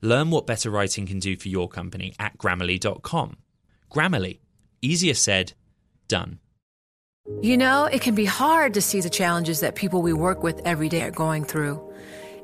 Learn what better writing can do for your company at Grammarly.com. Grammarly. Easier said, done. You know, it can be hard to see the challenges that people we work with every day are going through.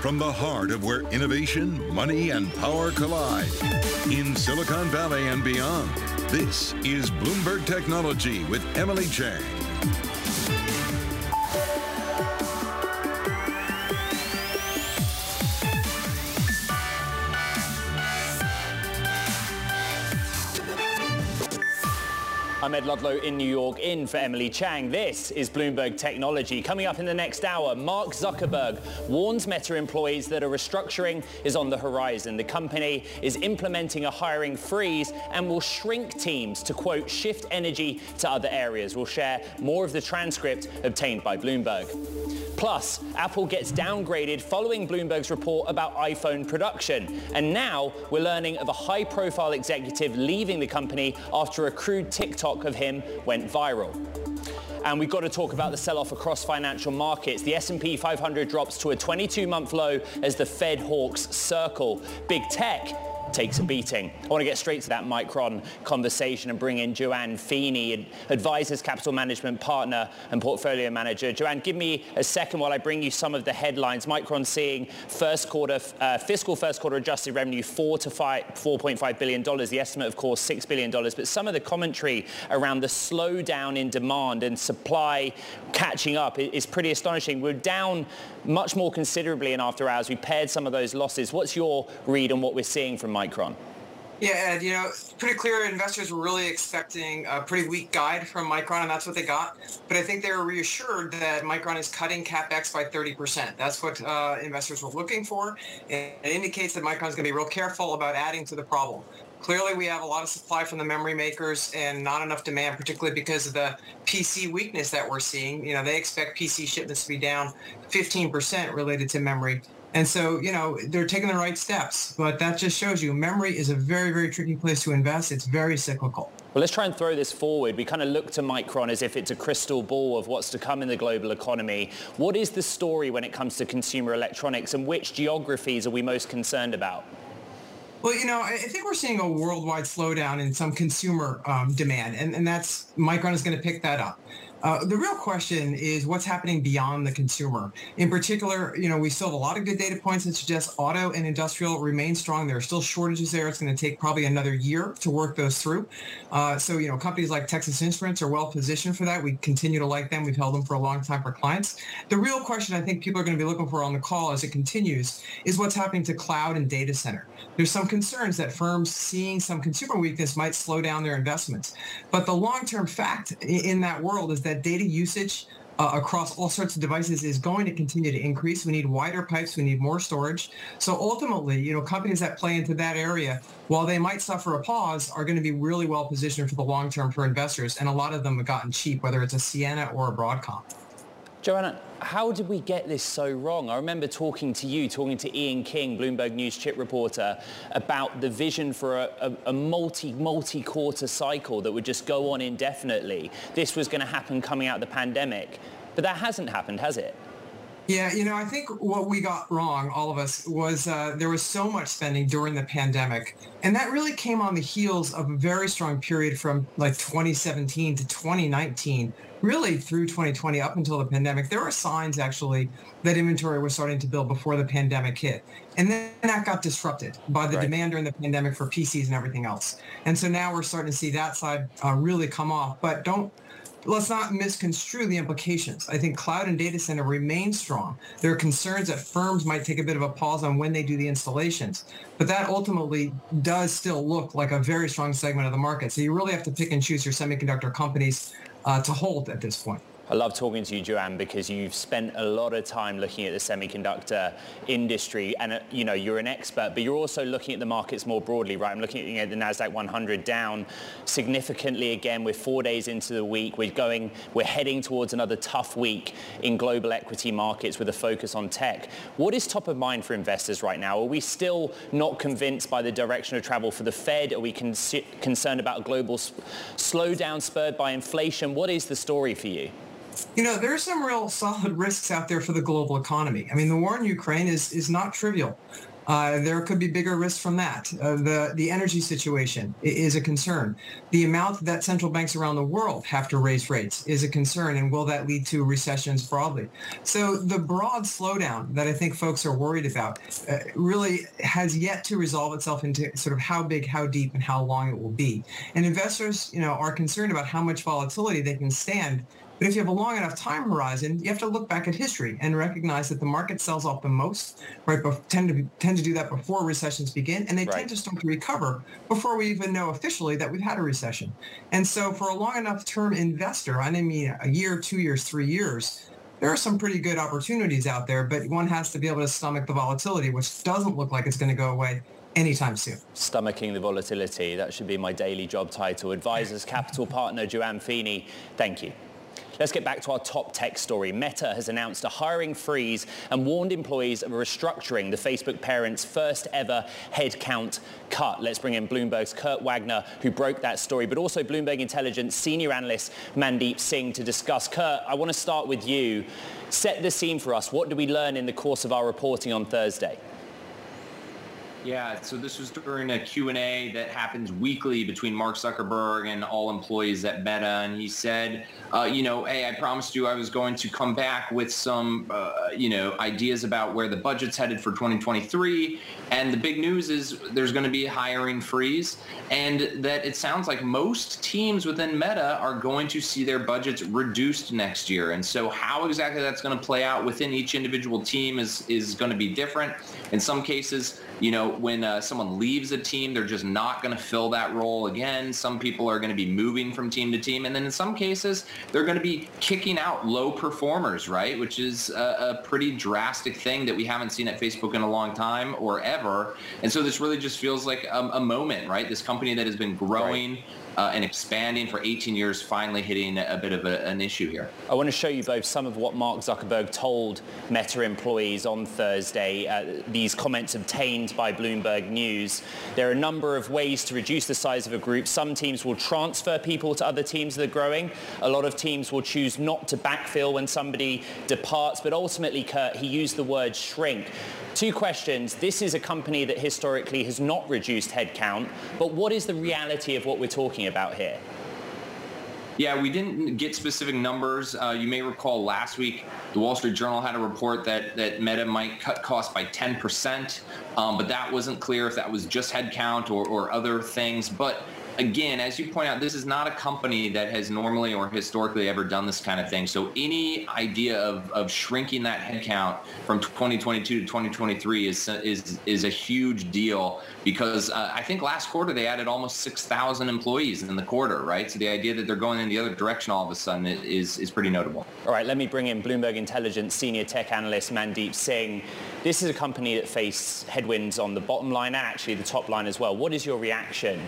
From the heart of where innovation, money, and power collide. In Silicon Valley and beyond, this is Bloomberg Technology with Emily Chang. I'm Ed Ludlow in New York, in for Emily Chang. This is Bloomberg Technology. Coming up in the next hour, Mark Zuckerberg warns Meta employees that a restructuring is on the horizon. The company is implementing a hiring freeze and will shrink teams to, quote, shift energy to other areas. We'll share more of the transcript obtained by Bloomberg. Plus, Apple gets downgraded following Bloomberg's report about iPhone production. And now we're learning of a high-profile executive leaving the company after a crude TikTok of him went viral. And we've got to talk about the sell-off across financial markets. The S&P 500 drops to a 22-month low as the Fed hawks circle. Big tech takes a beating. I want to get straight to that Micron conversation and bring in Joanne Feeney, Advisors Capital Management Partner and Portfolio Manager. Joanne, give me a second while I bring you some of the headlines. Micron seeing fiscal first quarter adjusted revenue $4.5 billion. The estimate, of course, $6 billion. But some of the commentary around the slowdown in demand and supply catching up is pretty astonishing. We're down much more considerably in after hours. We paired some of those losses. What's your read on what we're seeing from Micron? Yeah, Ed, it's pretty clear investors were really expecting a pretty weak guide from Micron, and that's what they got. But I think they were reassured that Micron is cutting CapEx by 30%. That's what investors were looking for. It indicates that Micron's going to be real careful about adding to the problem. Clearly, we have a lot of supply from the memory makers and not enough demand, particularly because of the PC weakness that we're seeing. You know, they expect PC shipments to be down 15% related to memory. And so, they're taking the right steps, but that just shows you memory is a very, very tricky place to invest. It's very cyclical. Well, let's try and throw this forward. We kind of look to Micron as if it's a crystal ball of what's to come in the global economy. What is the story when it comes to consumer electronics, and which geographies are we most concerned about? Well, I think we're seeing a worldwide slowdown in some consumer demand, and that's Micron is going to pick that up. The real question is what's happening beyond the consumer. In particular, we still have a lot of good data points that suggest auto and industrial remain strong. There are still shortages there. It's going to take probably another year to work those through. So, companies like Texas Instruments are well positioned for that. We continue to like them. We've held them for a long time for clients. The real question I think people are going to be looking for on the call as it continues is what's happening to cloud and data center. There's some concerns that firms seeing some consumer weakness might slow down their investments. But the long-term fact in that world is that data usage across all sorts of devices is going to continue to increase. We need wider pipes. We need more storage. So ultimately, companies that play into that area, while they might suffer a pause, are going to be really well positioned for the long term for investors. And a lot of them have gotten cheap, whether it's a Ciena or a Broadcom. Joanna, how did we get this so wrong? I remember talking to Ian King, Bloomberg News chip reporter, about the vision for a multi-quarter cycle that would just go on indefinitely. This was going to happen coming out of the pandemic, but that hasn't happened, has it? Yeah, you know, I think what we got wrong, all of us, was there was so much spending during the pandemic. And that really came on the heels of a very strong period from like 2017 to 2019, really through 2020 up until the pandemic. There were signs, actually, that inventory was starting to build before the pandemic hit. And then that got disrupted by the demand during the pandemic for PCs and everything else. And so now we're starting to see that side really come off. But let's not misconstrue the implications. I think cloud and data center remain strong. There are concerns that firms might take a bit of a pause on when they do the installations, but that ultimately does still look like a very strong segment of the market. So you really have to pick and choose your semiconductor companies to hold at this point. I love talking to you, Joanne, because you've spent a lot of time looking at the semiconductor industry and, you know, you're an expert, but you're also looking at the markets more broadly, right? I'm looking at the NASDAQ 100 down significantly again. We're 4 days into the week. We're heading towards another tough week in global equity markets with a focus on tech. What is top of mind for investors right now? Are we still not convinced by the direction of travel for the Fed? Are we concerned about a global slowdown spurred by inflation? What is the story for you? You know, there are some real solid risks out there for the global economy. I mean, the war in Ukraine is not trivial. There could be bigger risks from that. The energy situation is a concern. The amount that central banks around the world have to raise rates is a concern, and will that lead to recessions broadly? So the broad slowdown that I think folks are worried about really has yet to resolve itself into sort of how big, how deep, and how long it will be. And investors, you know, are concerned about how much volatility they can stand. But if you have a long enough time horizon, you have to look back at history and recognize that the market sells off the most, right? Tend to do that before recessions begin, and they tend to start to recover before we even know officially that we've had a recession. And so for a long enough term investor, I mean a year, 2 years, 3 years, there are some pretty good opportunities out there, but one has to be able to stomach the volatility, which doesn't look like it's going to go away anytime soon. Stomaching the volatility, that should be my daily job title. Advisors Capital Partner, Joanne Feeney, thank you. Let's get back to our top tech story. Meta has announced a hiring freeze and warned employees of a restructuring, the Facebook parent's first ever headcount cut. Let's bring in Bloomberg's Kurt Wagner, who broke that story, but also Bloomberg Intelligence senior analyst Mandeep Singh to discuss. Kurt, I want to start with you. Set the scene for us. What do we learn in the course of our reporting on Thursday? Yeah, so this was during a Q&A that happens weekly between Mark Zuckerberg and all employees at Meta, and he said, you know, hey, I promised you I was going to come back with some, you know, ideas about where the budget's headed for 2023, and the big news is there's going to be a hiring freeze, and that it sounds like most teams within Meta are going to see their budgets reduced next year, and so how exactly that's going to play out within each individual team is going to be different. In some cases, you know, when someone leaves a team, they're just not going to fill that role again. Some people are going to be moving from team to team. And then in some cases, they're going to be kicking out low performers, right, which is a pretty drastic thing that we haven't seen at Facebook in a long time or ever. And so this really just feels like a moment, right? This company that has been growing and expanding for 18 years, finally hitting a bit of an issue here. I want to show you both some of what Mark Zuckerberg told Meta employees on Thursday, these comments obtained by Bloomberg News. There are a number of ways to reduce the size of a group. Some teams will transfer people to other teams that are growing. A lot of teams will choose not to backfill when somebody departs. But ultimately, Kurt, he used the word shrink. Two questions. This is a company that historically has not reduced headcount, but what is the reality of what we're talking about here? Yeah, we didn't get specific numbers. You may recall last week, the Wall Street Journal had a report that Meta might cut costs by 10%, but that wasn't clear if that was just headcount or other things. But again, as you point out, this is not a company that has normally or historically ever done this kind of thing. So any idea of shrinking that headcount from 2022 to 2023 is a huge deal because I think last quarter they added almost 6,000 employees in the quarter, right? So the idea that they're going in the other direction all of a sudden is pretty notable. All right, let me bring in Bloomberg Intelligence senior tech analyst Mandeep Singh. This is a company that faced headwinds on the bottom line and actually the top line as well. What is your reaction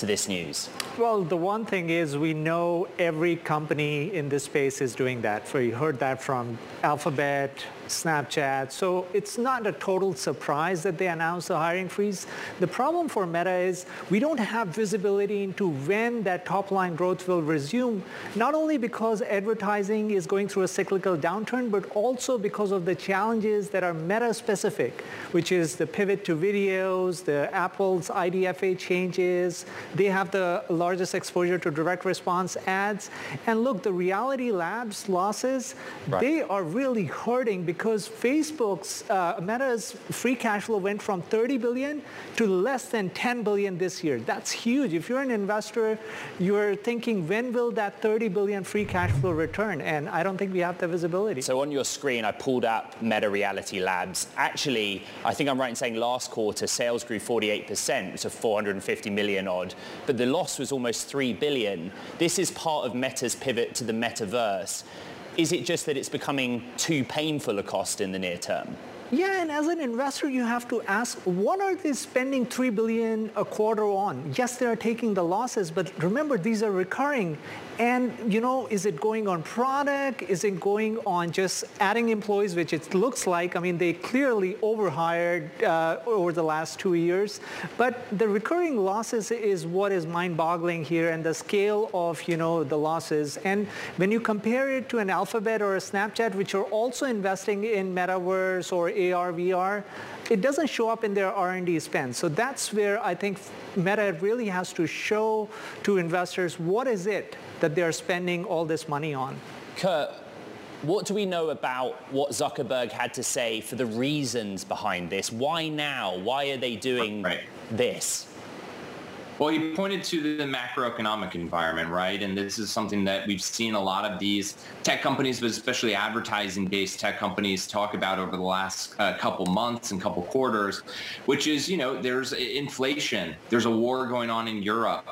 to this news? Well, the one thing is we know every company in this space is doing that. So you heard that from Alphabet, Snapchat. So it's not a total surprise that they announced the hiring freeze. The problem for Meta is we don't have visibility into when that top-line growth will resume, not only because advertising is going through a cyclical downturn, but also because of the challenges that are Meta-specific, which is the pivot to videos, the Apple's IDFA changes. They have the largest exposure to direct response ads. And look, the Reality Labs losses, they are really hurting because Facebook's, Meta's free cash flow went from 30 billion to less than 10 billion this year. That's huge. If you're an investor, you're thinking, when will that 30 billion free cash flow return? And I don't think we have the visibility. So on your screen, I pulled up Meta Reality Labs. Actually, I think I'm right in saying last quarter, sales grew 48% to 450 million odd, but the loss was almost 3 billion. This is part of Meta's pivot to the metaverse. Is it just that it's becoming too painful a cost in the near term? Yeah, and as an investor, you have to ask, what are they spending $3 billion a quarter on? Yes, they are taking the losses, but remember, these are recurring. And, you know, is it going on product? Is it going on just adding employees, which it looks like? I mean, they clearly overhired over the last 2 years. But the recurring losses is what is mind-boggling here, and the scale of, you know, the losses. And when you compare it to an Alphabet or a Snapchat, which are also investing in metaverse or AR, VR, it doesn't show up in their R&D spend. So that's where I think Meta really has to show to investors what is it that they're spending all this money on. Kurt, what do we know about what Zuckerberg had to say for the reasons behind this? Why now? Why are they doing this? Well, he pointed to the macroeconomic environment, right? And this is something that we've seen a lot of these tech companies, but especially advertising-based tech companies, talk about over the last couple months and couple quarters, which is, you know, there's inflation. There's a war going on in Europe.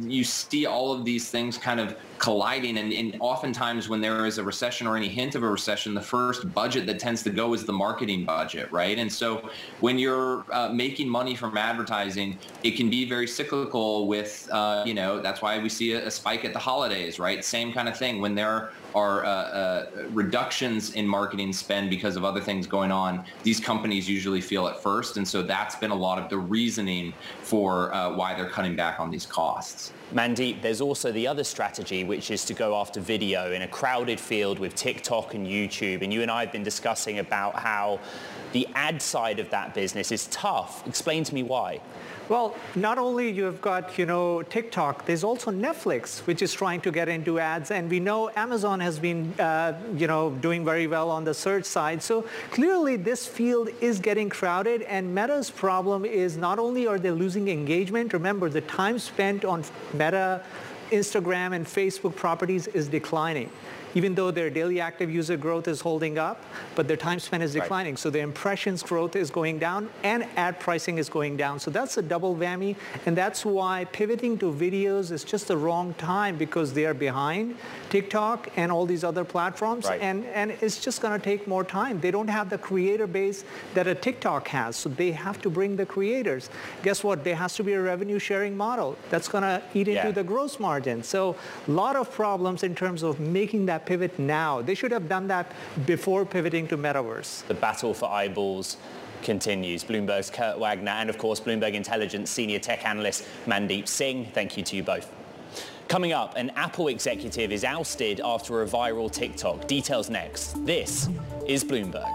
You see all of these things kind of colliding, and oftentimes when there is a recession or any hint of a recession, the first budget that tends to go is the marketing budget, right? And so when you're making money from advertising, it can be very cyclical with, you know, that's why we see a spike at the holidays, right? Same kind of thing. When there are reductions in marketing spend because of other things going on, these companies usually feel it first. And so that's been a lot of the reasoning for why they're cutting back on these costs. Mandeep, there's also the other strategy, which is to go after video in a crowded field with TikTok and YouTube. And you and I have been discussing about how the ad side of that business is tough. Explain to me why. Well, not only you've got, you know, TikTok, there's also Netflix, which is trying to get into ads. And we know Amazon has been, you know, doing very well on the search side. So clearly this field is getting crowded. And Meta's problem is not only are they losing engagement, remember the time spent on Meta, Instagram, and Facebook properties is declining. Even though their daily active user growth is holding up, but their time spent is declining. Right. So their impressions growth is going down and ad pricing is going down. So that's a double whammy. And that's why pivoting to videos is just the wrong time because they are behind TikTok and all these other platforms. Right. And it's just going to take more time. They don't have the creator base that a TikTok has. So they have to bring the creators. Guess what? There has to be a revenue sharing model that's going to eat into the gross margin. So a lot of problems in terms of making that pivot now. They should have done that before pivoting to metaverse. The battle for eyeballs continues. Bloomberg's Kurt Wagner and, of course, Bloomberg Intelligence senior tech analyst Mandeep Singh. Thank you to you both. Coming up, an Apple executive is ousted after a viral TikTok. Details next. This is Bloomberg.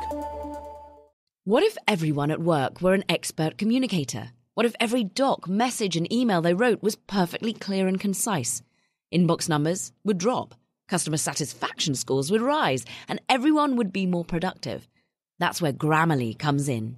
What if everyone at work were an expert communicator? What if every doc, message, and email they wrote was perfectly clear and concise? Inbox numbers would drop. Customer satisfaction scores would rise, and everyone would be more productive. That's where Grammarly comes in.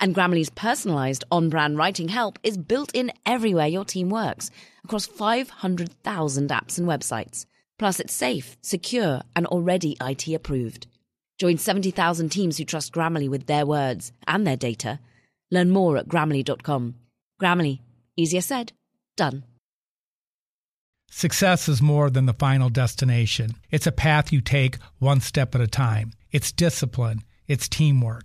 And Grammarly's personalized on-brand writing help is built in everywhere your team works, across 500,000 apps and websites. Plus, it's safe, secure, and already IT approved. Join 70,000 teams who trust Grammarly with their words and their data. Learn more at Grammarly.com. Grammarly. Easier said, done. Success is more than the final destination. It's a path you take one step at a time. It's discipline. It's teamwork.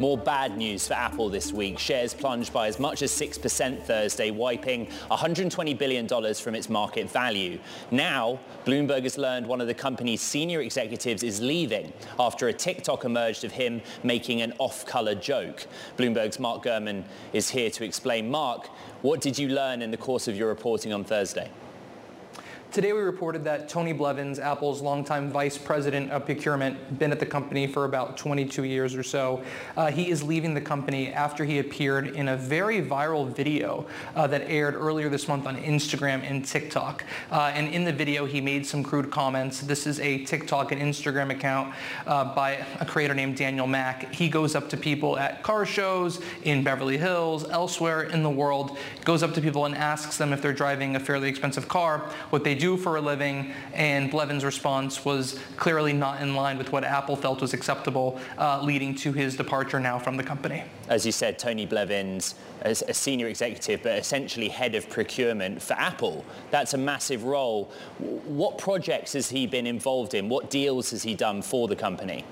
More bad news for Apple this week. Shares plunged by as much as 6% Thursday, wiping $120 billion from its market value. Now, Bloomberg has learned one of the company's senior executives is leaving after a TikTok emerged of him making an off-color joke. Bloomberg's Mark Gurman is here to explain. Mark, what did you learn in the course of your reporting on Thursday? Today we reported that Tony Blevins, Apple's longtime vice president of procurement, been at the company for about 22 years or so. He is leaving the company after he appeared in a very viral video that aired earlier this month on Instagram and TikTok. And in the video, he made some crude comments. This is a TikTok and Instagram account by a creator named Daniel Mack. He goes up to people at car shows, in Beverly Hills, elsewhere in the world, goes up to people and asks them if they're driving a fairly expensive car, what they do for a living, and Blevins' response was clearly not in line with what Apple felt was acceptable, leading to his departure now from the company. As you said, Tony Blevins, as a senior executive, but essentially head of procurement for Apple, that's a massive role. What projects has he been involved in? What deals has he done for the company?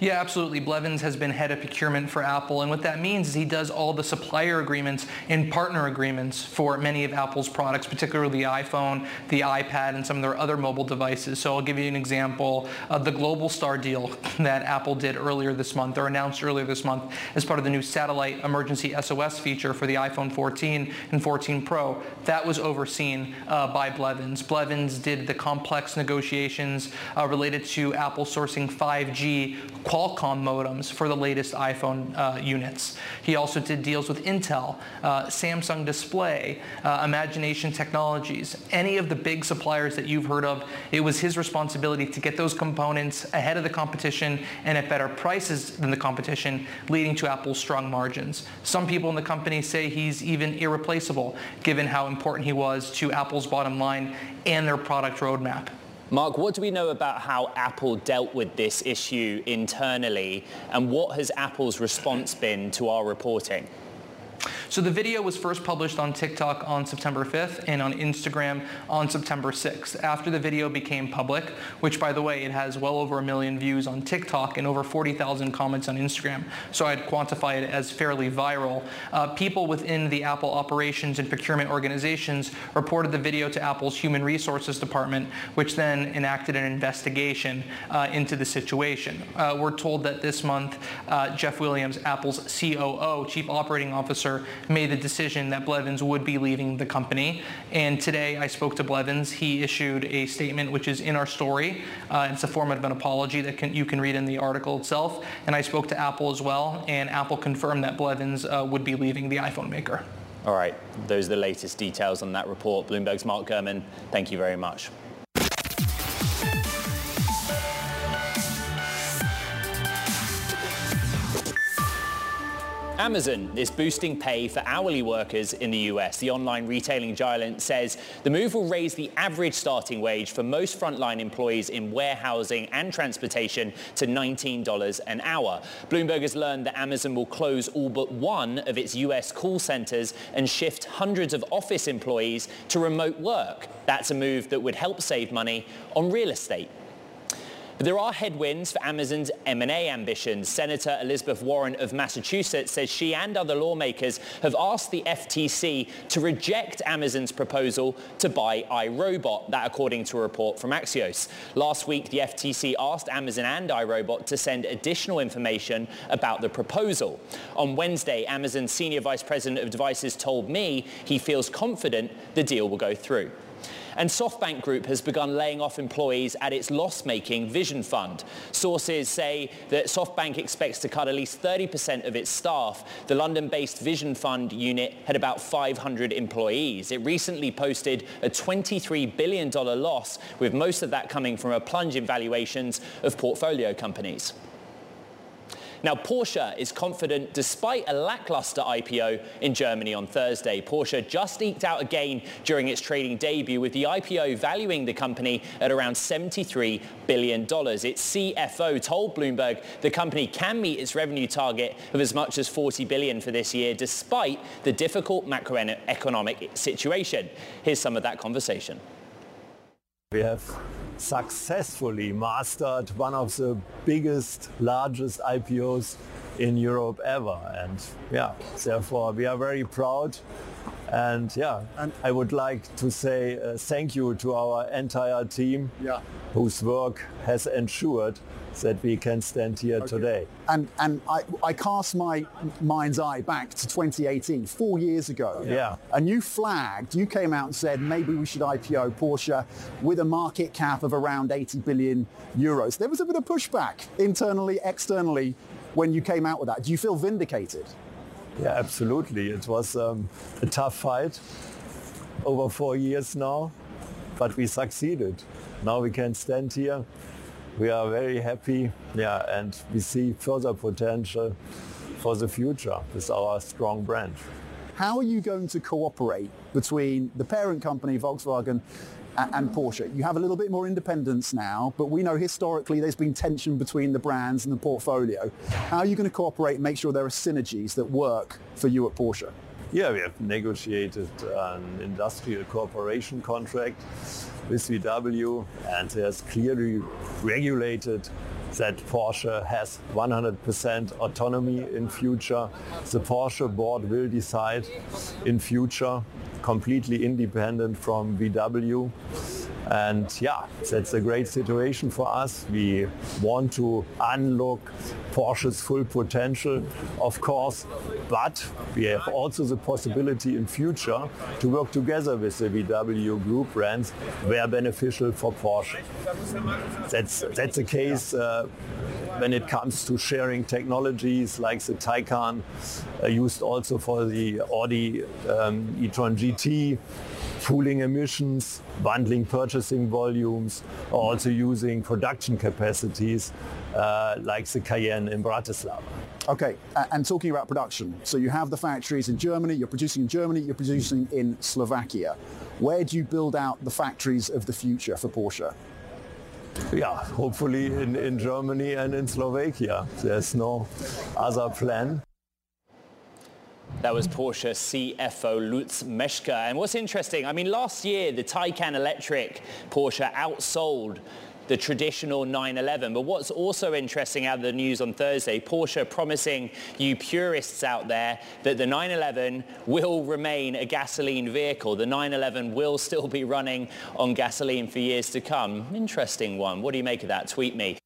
Yeah, absolutely. Blevins has been head of procurement for Apple, and what that means is he does all the supplier agreements and partner agreements for many of Apple's products, particularly the iPhone, the iPad, and some of their other mobile devices. So I'll give you an example of the Globalstar deal that Apple did earlier this month, or announced earlier this month, as part of the new satellite emergency SOS feature for the iPhone 14 and 14 Pro. That was overseen by Blevins. Blevins did the complex negotiations related to Apple sourcing 5G Qualcomm modems for the latest iPhone units. He also did deals with Intel, Samsung Display, Imagination Technologies, any of the big suppliers that you've heard of. It was his responsibility to get those components ahead of the competition and at better prices than the competition, leading to Apple's strong margins. Some people in the company say he's even irreplaceable, given how important he was to Apple's bottom line and their product roadmap. Mark, what do we know about how Apple dealt with this issue internally, and what has Apple's response been to our reporting? So the video was first published on TikTok on September 5th and on Instagram on September 6th. After the video became public, which, by the way, it has well over 1 million views on TikTok and over 40,000 comments on Instagram, so I'd quantify it as fairly viral, people within the Apple operations and procurement organizations reported the video to Apple's Human Resources Department, which then enacted an investigation into the situation. We're told that this month, Jeff Williams, Apple's COO, Chief Operating Officer, made the decision that Blevins would be leaving the company. And today I spoke to Blevins. He issued a statement which is in our story. It's a form of an apology that you can read in the article itself. And I spoke to Apple as well, and Apple confirmed that Blevins would be leaving the iPhone maker. All right. Those are the latest details on that report. Bloomberg's Mark Gurman, thank you very much. Amazon is boosting pay for hourly workers in the US. The online retailing giant says the move will raise the average starting wage for most frontline employees in warehousing and transportation to $19 an hour. Bloomberg has learned that Amazon will close all but one of its US call centers and shift hundreds of office employees to remote work. That's a move that would help save money on real estate. But there are headwinds for Amazon's M&A ambitions. Senator Elizabeth Warren of Massachusetts says she and other lawmakers have asked the FTC to reject Amazon's proposal to buy iRobot, that according to a report from Axios. Last week, the FTC asked Amazon and iRobot to send additional information about the proposal. On Wednesday, Amazon's Senior Vice President of Devices told me he feels confident the deal will go through. And SoftBank Group has begun laying off employees at its loss-making Vision Fund. Sources say that SoftBank expects to cut at least 30% of its staff. The London-based Vision Fund unit had about 500 employees. It recently posted a $23 billion loss, with most of that coming from a plunge in valuations of portfolio companies. Now, Porsche is confident despite a lackluster IPO in Germany on Thursday. Porsche just eked out a gain during its trading debut, with the IPO valuing the company at around $73 billion. Its CFO told Bloomberg the company can meet its revenue target of as much as $40 billion for this year, despite the difficult macroeconomic situation. Here's some of that conversation. We have successfully mastered one of the biggest, largest IPOs in Europe ever. And therefore we are very proud. And I would like to say thank you to our entire team whose work has ensured that we can stand here today. And I cast my mind's eye back to 2018, 4 years ago. And you flagged, you came out and said maybe we should IPO Porsche with a market cap of around 80 billion euros. There was a bit of pushback internally, externally, when you came out with that. Do you feel vindicated? Yeah, absolutely. It was a tough fight over 4 years now, but we succeeded. Now we can stand here. We are very happy, and we see further potential for the future with our strong brand. How are you going to cooperate between the parent company, Volkswagen, and Porsche? You have a little bit more independence now, but we know historically there's been tension between the brands and the portfolio. How are you going to cooperate and make sure there are synergies that work for you at Porsche? Yeah, we have negotiated an industrial cooperation contract with VW, and there's clearly regulated that Porsche has 100% autonomy in future. The Porsche board will decide in future, completely independent from VW. And that's a great situation for us. We want to unlock Porsche's full potential, of course, but we have also the possibility in future to work together with the VW Group brands where beneficial for Porsche. That's the case when it comes to sharing technologies like the Taycan, used also for the Audi e-tron GT, pooling emissions, bundling purchasing volumes, or also using production capacities like the Cayenne in Bratislava. Okay, and talking about production, so you have the factories in Germany, you're producing in Germany, you're producing in Slovakia. Where do you build out the factories of the future for Porsche? Yeah, hopefully in Germany and in Slovakia. There's no other plan. That was Porsche CFO Lutz Meschke. And what's interesting, I mean, last year, the Taycan Electric Porsche outsold the traditional 911. But what's also interesting out of the news on Thursday, Porsche promising you purists out there that the 911 will remain a gasoline vehicle. The 911 will still be running on gasoline for years to come. Interesting one. What do you make of that? Tweet me.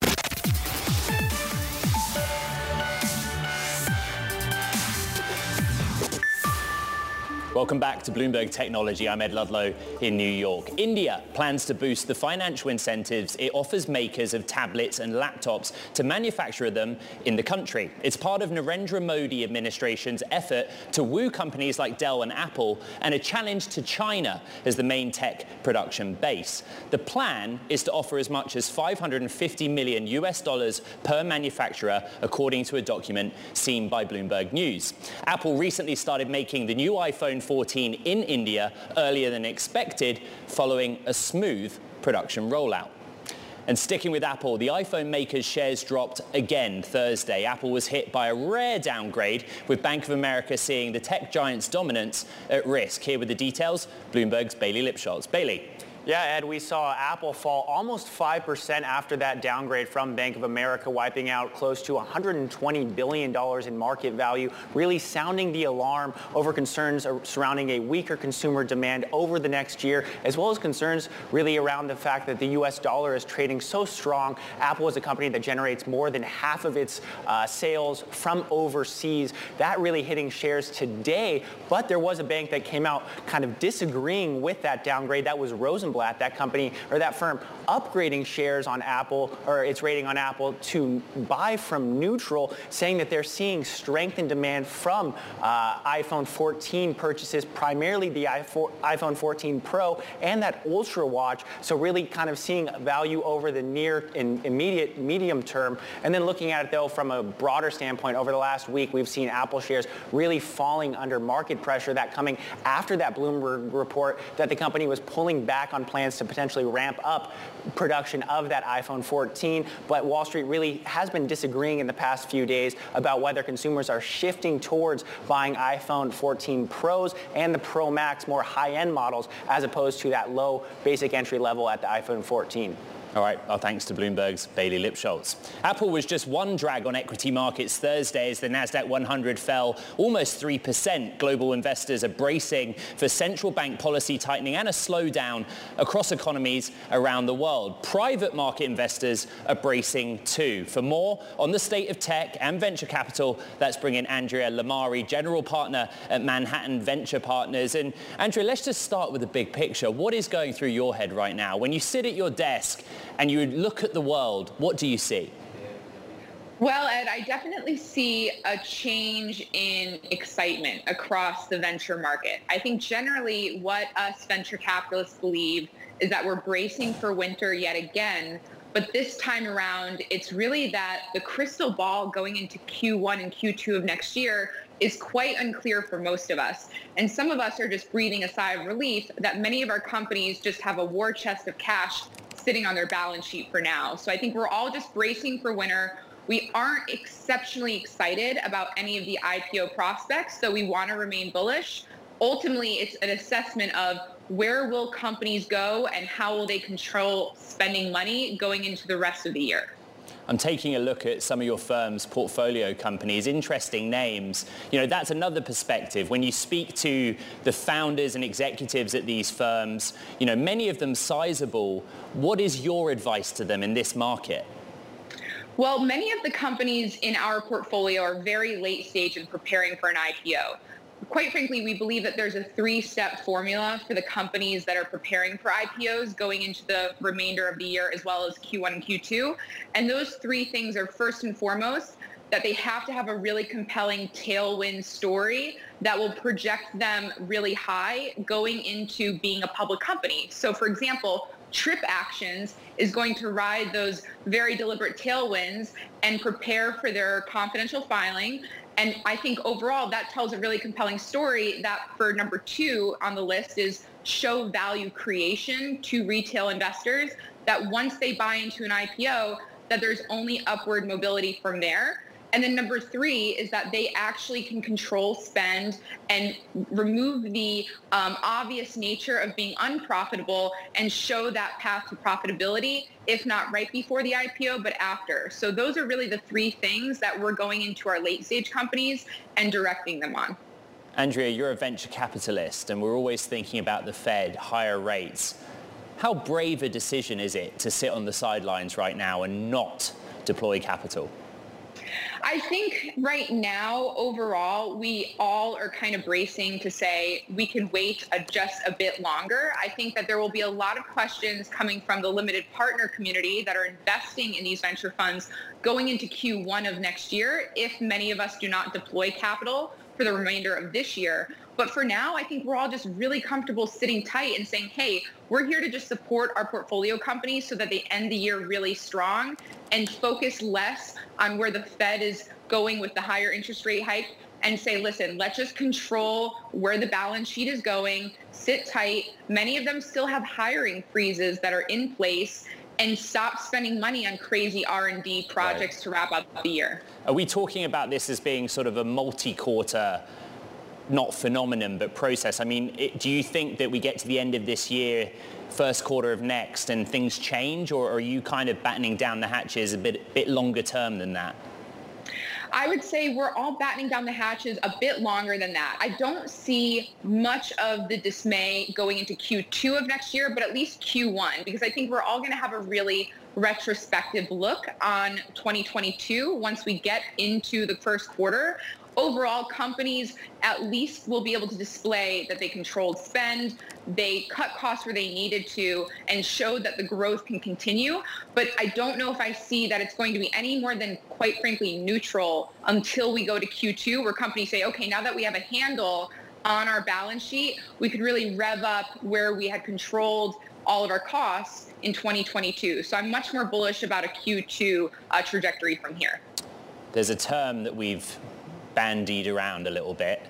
Welcome back to Bloomberg Technology. I'm Ed Ludlow in New York. India plans to boost the financial incentives it offers makers of tablets and laptops to manufacture them in the country. It's part of Narendra Modi administration's effort to woo companies like Dell and Apple, and a challenge to China as the main tech production base. The plan is to offer as much as $550 million per manufacturer, according to a document seen by Bloomberg News. Apple recently started making the new iPhone 14 in India earlier than expected, following a smooth production rollout. And sticking with Apple, the iPhone maker's shares dropped again Thursday. Apple was hit by a rare downgrade, with Bank of America seeing the tech giant's dominance at risk. Here with the details, Bloomberg's Bailey Lipschultz. Bailey. Yeah, Ed, we saw Apple fall almost 5% after that downgrade from Bank of America, wiping out close to $120 billion in market value, really sounding the alarm over concerns surrounding a weaker consumer demand over the next year, as well as concerns really around the fact that the U.S. dollar is trading so strong. Apple is a company that generates more than half of its sales from overseas. That really hitting shares today, but there was a bank that came out kind of disagreeing with that downgrade. That was Rosenblatt, that company or that firm upgrading shares on Apple, or its rating on Apple, to buy from neutral, saying that they're seeing strength in demand from iPhone 14 purchases, primarily the iPhone 14 Pro and that Ultra watch. So really kind of seeing value over the near and immediate medium term. And then looking at it though from a broader standpoint, over the last week we've seen Apple shares really falling under market pressure, that coming after that Bloomberg report that the company was pulling back on plans to potentially ramp up production of that iPhone 14. But Wall Street really has been disagreeing in the past few days about whether consumers are shifting towards buying iPhone 14 Pros and the Pro Max, more high-end models, as opposed to that low basic entry level at the iPhone 14. All right, our thanks to Bloomberg's Bailey Lipschultz. Apple was just one drag on equity markets Thursday as the NASDAQ 100 fell almost 3%. Global investors are bracing for central bank policy tightening and a slowdown across economies around the world. Private market investors are bracing too. For more on the state of tech and venture capital, let's bring in Andrea Lamari, general partner at Manhattan Venture Partners. And Andrea, let's just start with the big picture. What is going through your head right now? When you sit at your desk and you look at the world, what do you see? Well, Ed, I definitely see a change in excitement across the venture market. I think generally what us venture capitalists believe is that we're bracing for winter yet again, but this time around, it's really that the crystal ball going into Q1 and Q2 of next year is quite unclear for most of us. And some of us are just breathing a sigh of relief that many of our companies just have a war chest of cash sitting on their balance sheet for now. So I think we're all just bracing for winter. We aren't exceptionally excited about any of the IPO prospects, so we want to remain bullish. Ultimately, it's an assessment of where will companies go and how will they control spending money going into the rest of the year. I'm taking a look at some of your firm's portfolio companies, interesting names. You know, that's another perspective. When you speak to the founders and executives at these firms, you know, many of them sizable. What is your advice to them in this market? Well, many of the companies in our portfolio are very late stage in preparing for an IPO. Quite frankly, we believe that there's a three-step formula for the companies that are preparing for IPOs going into the remainder of the year as well as Q1 and Q2. And those three things are, first and foremost, that they have to have a really compelling tailwind story that will project them really high going into being a public company. So, for example, TripActions is going to ride those very deliberate tailwinds and prepare for their confidential filing. And I think overall that tells a really compelling story that for number two on the list is show value creation to retail investors, that once they buy into an IPO, that there's only upward mobility from there. And then number three is that they actually can control spend and remove the obvious nature of being unprofitable and show that path to profitability, if not right before the IPO, but after. So those are really the three things that we're going into our late stage companies and directing them on. Andrea, you're a venture capitalist, and we're always thinking about the Fed, higher rates. How brave a decision is it to sit on the sidelines right now and not deploy capital? I think right now, overall, we all are kind of bracing to say we can wait just a bit longer. I think that there will be a lot of questions coming from the limited partner community that are investing in these venture funds going into Q1 of next year if many of us do not deploy capital for the remainder of this year. But for now, I think we're all just really comfortable sitting tight and saying, hey, we're here to just support our portfolio companies so that they end the year really strong and focus less on where the Fed is going with the higher interest rate hike and say, listen, let's just control where the balance sheet is going, sit tight. Many of them still have hiring freezes that are in place, and stop spending money on crazy R&D projects right to wrap up the year. Are we talking about this as being sort of a multi-quarter not phenomenon, but process. I mean, do you think that we get to the end of this year, first quarter of next, and things change, or are you kind of battening down the hatches a bit longer term than that? I would say we're all battening down the hatches a bit longer than that. I don't see much of the dismay going into Q2 of next year, but at least Q1, because I think we're all going to have a really retrospective look on 2022 once we get into the first quarter. Overall, companies at least will be able to display that they controlled spend, they cut costs where they needed to, and showed that the growth can continue. But I don't know if I see that it's going to be any more than, quite frankly, neutral until we go to Q2, where companies say, okay, now that we have a handle on our balance sheet, we could really rev up where we had controlled all of our costs in 2022. So I'm much more bullish about a Q2 trajectory from here. There's a term that we've bandied around a little bit,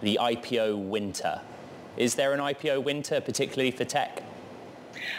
the IPO winter. Is there an IPO winter, particularly for tech?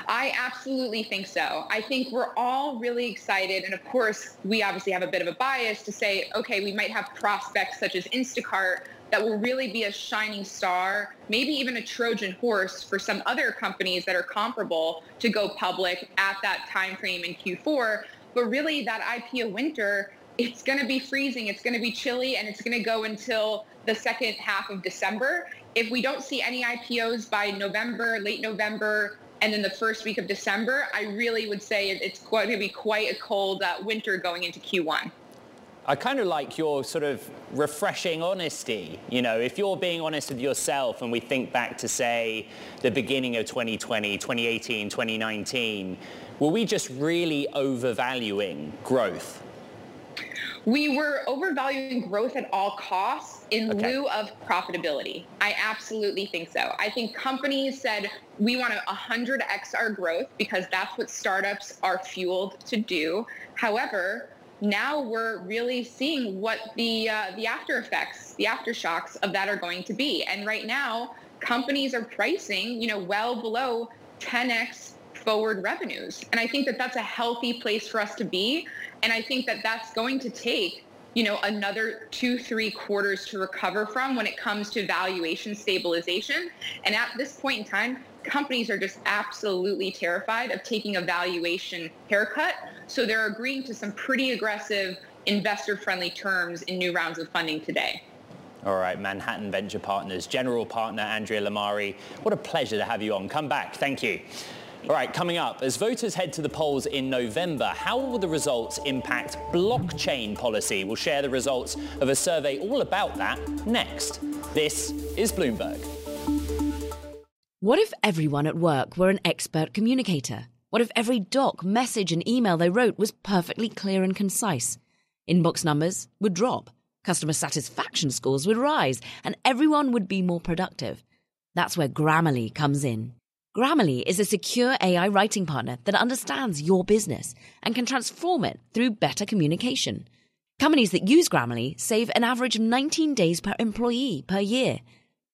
I absolutely think so. I think we're all really excited, and of course, we obviously have a bit of a bias to say, okay, we might have prospects such as Instacart that will really be a shining star, maybe even a Trojan horse for some other companies that are comparable to go public at that time frame in Q4. But really, that IPO winter, it's going to be freezing, it's going to be chilly, and it's going to go until the second half of December. If we don't see any IPOs by November, late November, and then the first week of December, I really would say it's going to be quite a cold winter going into Q1. I kind of like your sort of refreshing honesty. You know, if you're being honest with yourself and we think back to, say, the beginning of 2020, 2018, 2019, were we just really overvaluing growth? We were overvaluing growth at all costs in lieu of profitability. I absolutely think so. I think companies said, we want to 100x our growth because that's what startups are fueled to do. However, now we're really seeing what the after effects, the aftershocks of that are going to be. And right now, companies are pricing, well below 10x forward revenues. And I think that that's a healthy place for us to be. And I think that that's going to take, another 2-3 quarters to recover from when it comes to valuation stabilization. And at this point in time, companies are just absolutely terrified of taking a valuation haircut. So they're agreeing to some pretty aggressive investor-friendly terms in new rounds of funding today. All right, Manhattan Venture Partners General Partner Andrea Lamari, what a pleasure to have you on. Come back. Thank you. All right, coming up, as voters head to the polls in November, how will the results impact blockchain policy? We'll share the results of a survey all about that next. This is Bloomberg. What if everyone at work were an expert communicator? What if every doc, message and email they wrote was perfectly clear and concise? Inbox numbers would drop, customer satisfaction scores would rise, and everyone would be more productive. That's where Grammarly comes in. Grammarly is a secure AI writing partner that understands your business and can transform it through better communication. Companies that use Grammarly save an average of 19 days per employee per year.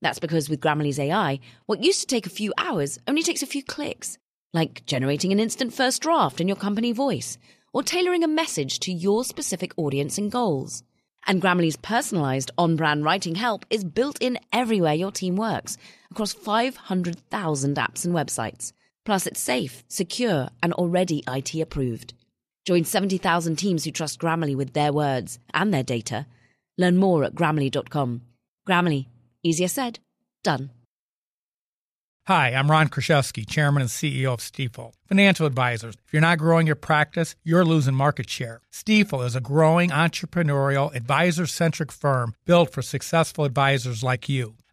That's because with Grammarly's AI, what used to take a few hours only takes a few clicks, like generating an instant first draft in your company voice or tailoring a message to your specific audience and goals. And Grammarly's personalized on-brand writing help is built in everywhere your team works, across 500,000 apps and websites. Plus, it's safe, secure, and already IT approved. Join 70,000 teams who trust Grammarly with their words and their data. Learn more at Grammarly.com. Grammarly. Easier said, done. Hi, I'm Ron Kraszewski, Chairman and CEO of Stifel. Financial advisors, if you're not growing your practice, you're losing market share. Stifel is a growing, entrepreneurial, advisor-centric firm built for successful advisors like you.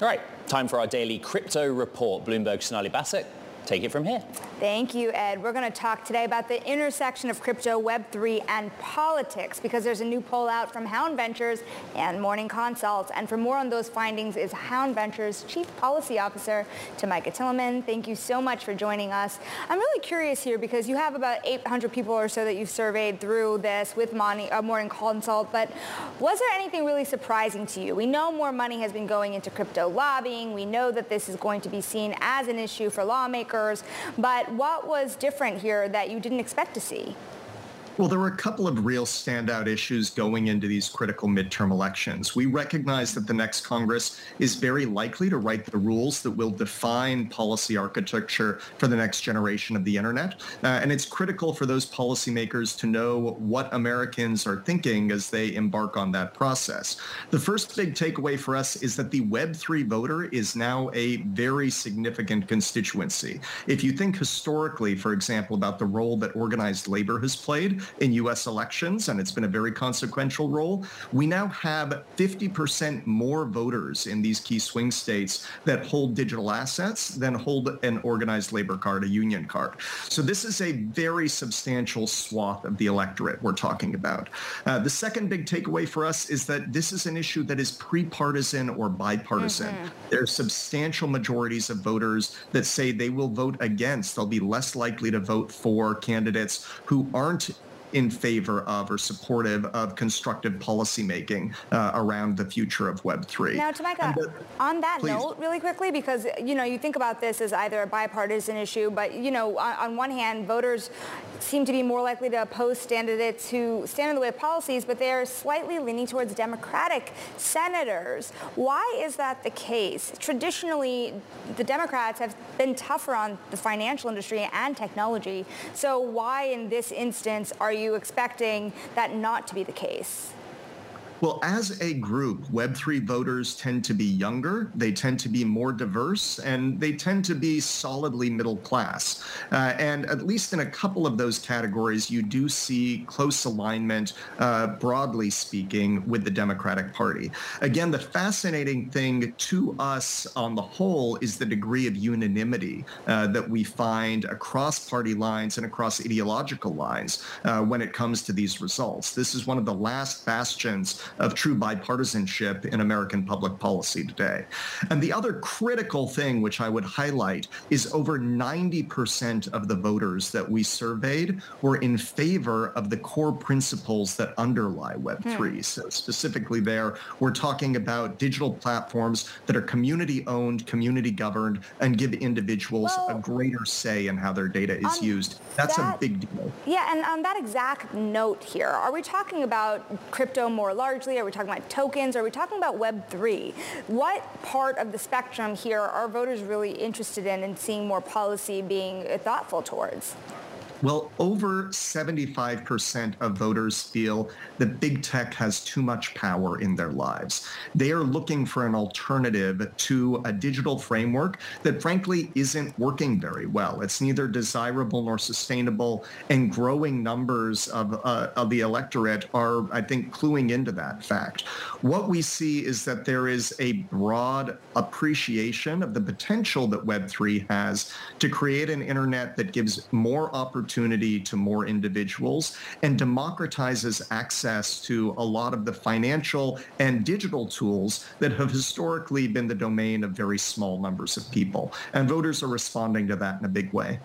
All right, time for our daily crypto report. Bloomberg's Sonali Bassett, take it from here. Thank you, Ed. We're going to talk today about the intersection of crypto, Web3, and politics, because there's a new poll out from Hound Ventures and Morning Consult. And for more on those findings is Hound Ventures Chief Policy Officer, Tamika Tillman. Thank you so much for joining us. I'm really curious here because you have about 800 people or so that you've surveyed through this with Morning Consult, but was there anything really surprising to you? We know more money has been going into crypto lobbying. We know that this is going to be seen as an issue for lawmakers. But what was different here that you didn't expect to see? Well, there were a couple of real standout issues going into these critical midterm elections. We recognize that the next Congress is very likely to write the rules that will define policy architecture for the next generation of the internet. And it's critical for those policymakers to know what Americans are thinking as they embark on that process. The first big takeaway for us is that the Web3 voter is now a very significant constituency. If you think historically, for example, about the role that organized labor has played in U.S. elections, and it's been a very consequential role, we now have 50% more voters in these key swing states that hold digital assets than hold an organized labor card, a union card. So this is a very substantial swath of the electorate we're talking about. The second big takeaway for us is that this is an issue that is pre-partisan or bipartisan. Mm-hmm. There are substantial majorities of voters that say they will vote against. They'll be less likely to vote for candidates who aren't in favor of or supportive of constructive policymaking around the future of Web3. Now, Tamika, on that note, really quickly, because, you think about this as either a bipartisan issue, but, on one hand, voters seem to be more likely to oppose candidates who stand in the way of policies, but they're slightly leaning towards Democratic senators. Why is that the case? Traditionally, the Democrats have been tougher on the financial industry and technology. So why in this instance are you expecting that not to be the case? Well, as a group, Web3 voters tend to be younger, they tend to be more diverse, and they tend to be solidly middle class. And at least in a couple of those categories, you do see close alignment, broadly speaking, with the Democratic Party. Again, the fascinating thing to us on the whole is the degree of unanimity that we find across party lines and across ideological lines when it comes to these results. This is one of the last bastions of true bipartisanship in American public policy today. And the other critical thing which I would highlight is over 90% of the voters that we surveyed were in favor of the core principles that underlie Web3. Yeah. So specifically there, we're talking about digital platforms that are community-owned, community-governed, and give individuals a greater say in how their data is used. That's a big deal. Yeah, and on that exact note here, are we talking about crypto more largely? Are we talking about tokens? Are we talking about Web3? What part of the spectrum here are voters really interested in and seeing more policy being thoughtful towards? Well, over 75% of voters feel that big tech has too much power in their lives. They are looking for an alternative to a digital framework that, frankly, isn't working very well. It's neither desirable nor sustainable, and growing numbers of the electorate are, I think, cluing into that fact. What we see is that there is a broad appreciation of the potential that Web3 has to create an internet that gives more opportunity to more individuals and democratizes access to a lot of the financial and digital tools that have historically been the domain of very small numbers of people. And voters are responding to that in a big way.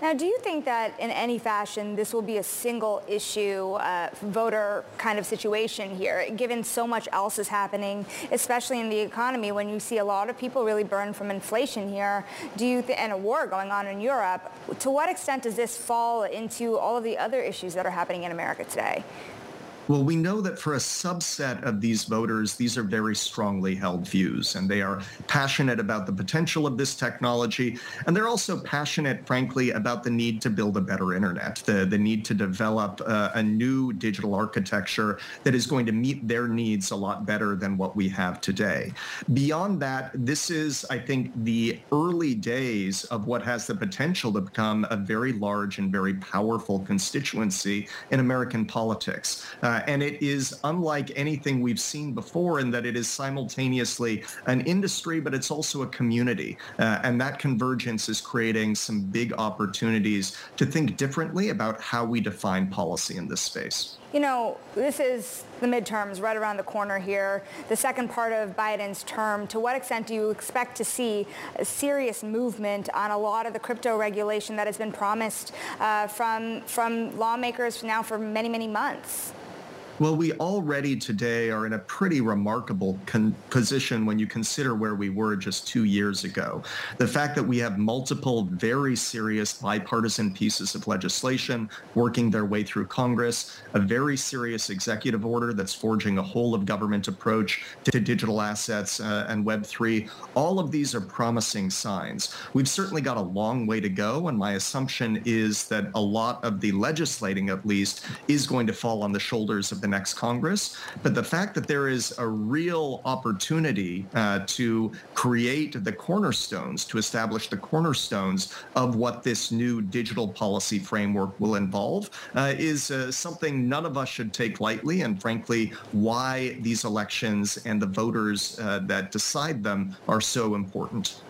Now, do you think that in any fashion this will be a single issue voter kind of situation here, given so much else is happening, especially in the economy when you see a lot of people really burn from inflation here, and a war going on in Europe? To what extent does this fall into all of the other issues that are happening in America today? Well, we know that for a subset of these voters, these are very strongly held views, and they are passionate about the potential of this technology. And they're also passionate, frankly, about the need to build a better internet, the need to develop a new digital architecture that is going to meet their needs a lot better than what we have today. Beyond that, this is, I think, the early days of what has the potential to become a very large and very powerful constituency in American politics. And it is unlike anything we've seen before in that it is simultaneously an industry, but it's also a community. And that convergence is creating some big opportunities to think differently about how we define policy in this space. You know, this is the midterms right around the corner here, the second part of Biden's term. To what extent do you expect to see a serious movement on a lot of the crypto regulation that has been promised from lawmakers now for many, many months? Well, we already today are in a pretty remarkable position when you consider where we were just 2 years ago. The fact that we have multiple very serious bipartisan pieces of legislation working their way through Congress, a very serious executive order that's forging a whole of government approach to digital assets and Web3, all of these are promising signs. We've certainly got a long way to go, and my assumption is that a lot of the legislating, at least, is going to fall on the shoulders of the next Congress. But the fact that there is a real opportunity to create the cornerstones, to establish the cornerstones of what this new digital policy framework will involve is something none of us should take lightly, and frankly, why these elections and the voters that decide them are so important.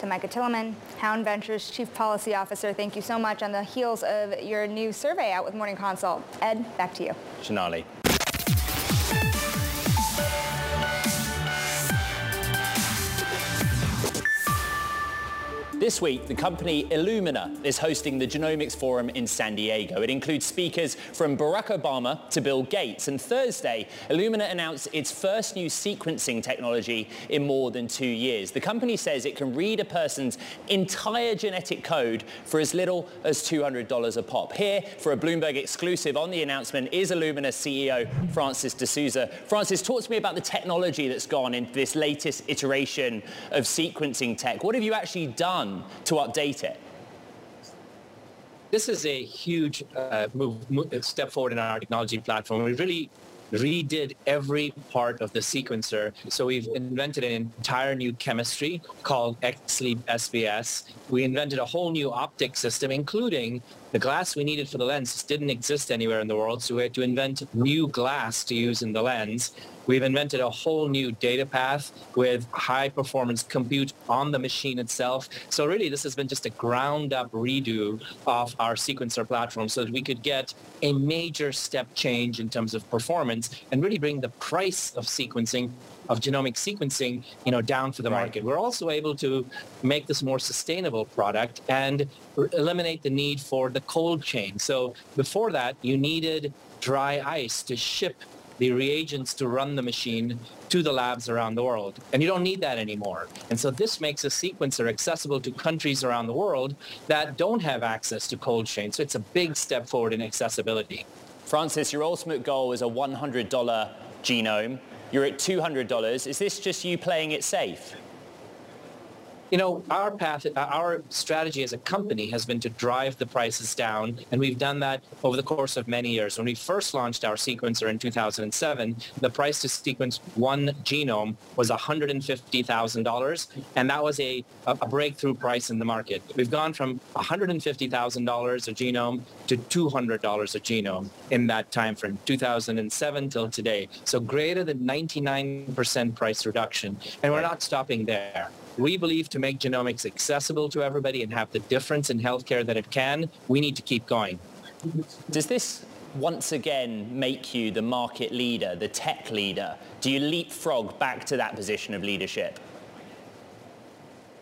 To Micah Tilleman, Hound Ventures Chief Policy Officer, thank you so much. On the heels of your new survey out with Morning Consult, Ed, back to you. Shanali. This week, the company Illumina is hosting the Genomics Forum in San Diego. It includes speakers from Barack Obama to Bill Gates. And Thursday, Illumina announced its first new sequencing technology in more than 2 years. The company says it can read a person's entire genetic code for as little as $200 a pop. Here, for a Bloomberg exclusive on the announcement, is Illumina CEO Francis DeSouza. Francis, talk to me about the technology that's gone into this latest iteration of sequencing tech. What have you actually done to update it? This is a huge step forward in our technology platform. We really redid every part of the sequencer. So we've invented an entire new chemistry called XLEAP SBS. We invented a whole new optic system, including the glass we needed for the lens didn't exist anywhere in the world, so we had to invent new glass to use in the lens. We've invented a whole new data path with high-performance compute on the machine itself. So really, this has been just a ground-up redo of our sequencer platform so that we could get a major step change in terms of performance and really bring the price of sequencing, of genomic sequencing, you know, down for the market. We're also able to make this more sustainable product and eliminate the need for the cold chain. So before that, you needed dry ice to ship the reagents to run the machine to the labs around the world. And you don't need that anymore. And so this makes a sequencer accessible to countries around the world that don't have access to cold chain. So it's a big step forward in accessibility. Francis, your ultimate goal is a $100 genome. You're at $200. Is this just you playing it safe? You know, our strategy as a company has been to drive the prices down, and we've done that over the course of many years. When we first launched our sequencer in 2007, the price to sequence one genome was $150,000, and that was a breakthrough price in the market. We've gone from $150,000 a genome to $200 a genome in that time frame, 2007 till today. So greater than 99% price reduction, and we're not stopping there. We believe to make genomics accessible to everybody and have the difference in healthcare that it can, we need to keep going. Does this once again make you the market leader, the tech leader? Do you leapfrog back to that position of leadership?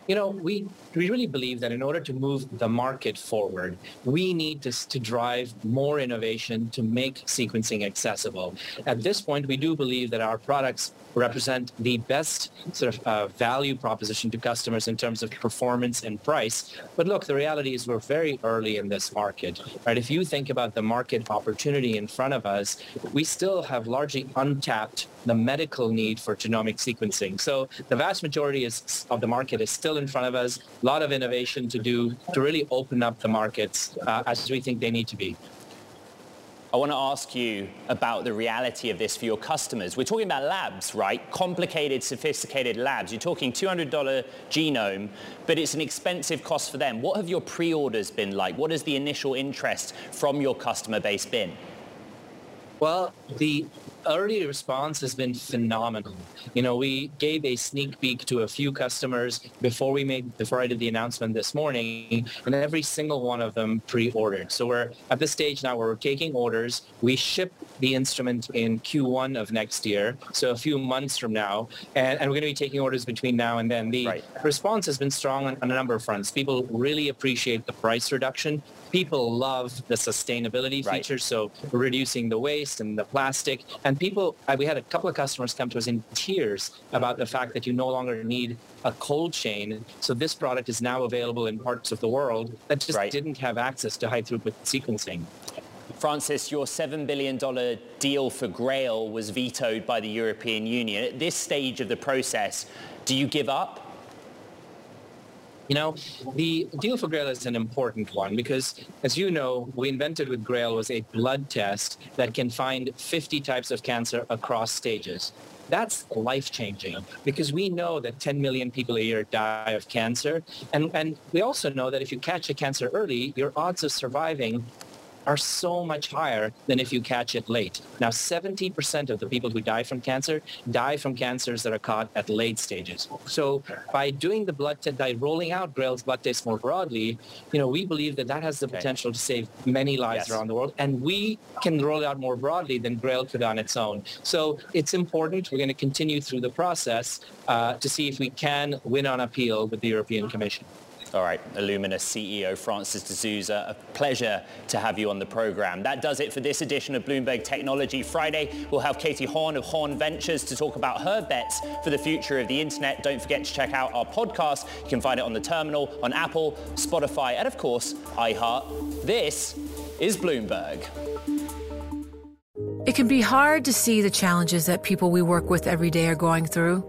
you know, we really believe that in order to move the market forward, we need to drive more innovation to make sequencing accessible. At this point, we do believe that our products represent the best sort of value proposition to customers in terms of performance and price. But look, the reality is we're very early in this market, right? If you think about the market opportunity in front of us, we still have largely untapped the medical need for genomic sequencing. So the vast majority of the market is still in front of us. A lot of innovation to do to really open up the markets as we think they need to be. I want to ask you about the reality of this for your customers. We're talking about labs, right? Complicated, sophisticated labs. You're talking $200 genome, but it's an expensive cost for them. What have your pre-orders been like? What has the initial interest from your customer base been? Well, the early response has been phenomenal. You know, we gave a sneak peek to a few customers before I did the announcement this morning, and every single one of them pre-ordered. So we're at this stage now where we're taking orders. We ship the instrument in Q1 of next year, so a few months from now, and we're going to be taking orders between now and then. The response has been strong on a number of fronts. People really appreciate the price reduction. People love the sustainability features, so reducing the waste and the plastic. And we had a couple of customers come to us in tears about the fact that you no longer need a cold chain. So this product is now available in parts of the world that just didn't have access to high-throughput sequencing. Francis, your $7 billion deal for GRAIL was vetoed by the European Union. At this stage of the process, do you give up? You know, the deal for GRAIL is an important one because, as you know, we invented with GRAIL was a blood test that can find 50 types of cancer across stages. That's life-changing because we know that 10 million people a year die of cancer. And we also know that if you catch a cancer early, your odds of surviving are so much higher than if you catch it late. Now, 70% of the people who die from cancers that are caught at late stages. So by doing the blood test, by rolling out GRAIL's blood test more broadly, you know, we believe that that has the potential to save many lives around the world. And we can roll it out more broadly than GRAIL could on its own. So it's important. We're going to continue through the process to see if we can win on appeal with the European Commission. All right, Illumina CEO Francis D'Souza, a pleasure to have you on the program. That does it for this edition of Bloomberg Technology Friday. We'll have Katie Horn of Horn Ventures to talk about her bets for the future of the internet. Don't forget to check out our podcast. You can find it on the terminal, on Apple, Spotify, and of course, iHeart. This is Bloomberg. It can be hard to see the challenges that people we work with every day are going through.